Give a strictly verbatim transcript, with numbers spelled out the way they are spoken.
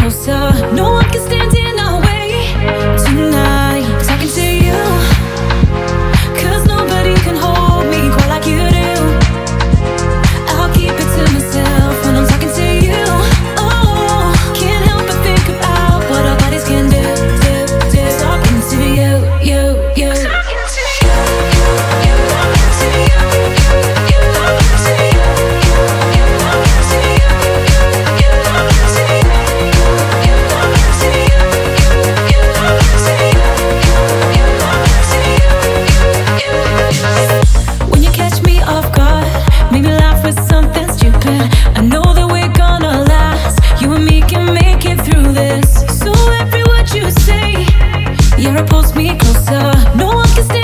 closer. No one can stand in our way tonight. Talking to you, 'cause nobody can hold me quite like you do. I'll keep it to myself when I'm talking to you. Oh, can't help but think about what our bodies can do, do, do. Talking to you, you, you. Talking to you, you, you. Talking to you, you, you. Talking to you, you, you. Talking to you, you, you. Talking to you. When you catch me off guard, make me laugh with something stupid. I know that we're gonna last. You and me can make it through this. So every word you say, yeah, it pulls me closer. No one can stay.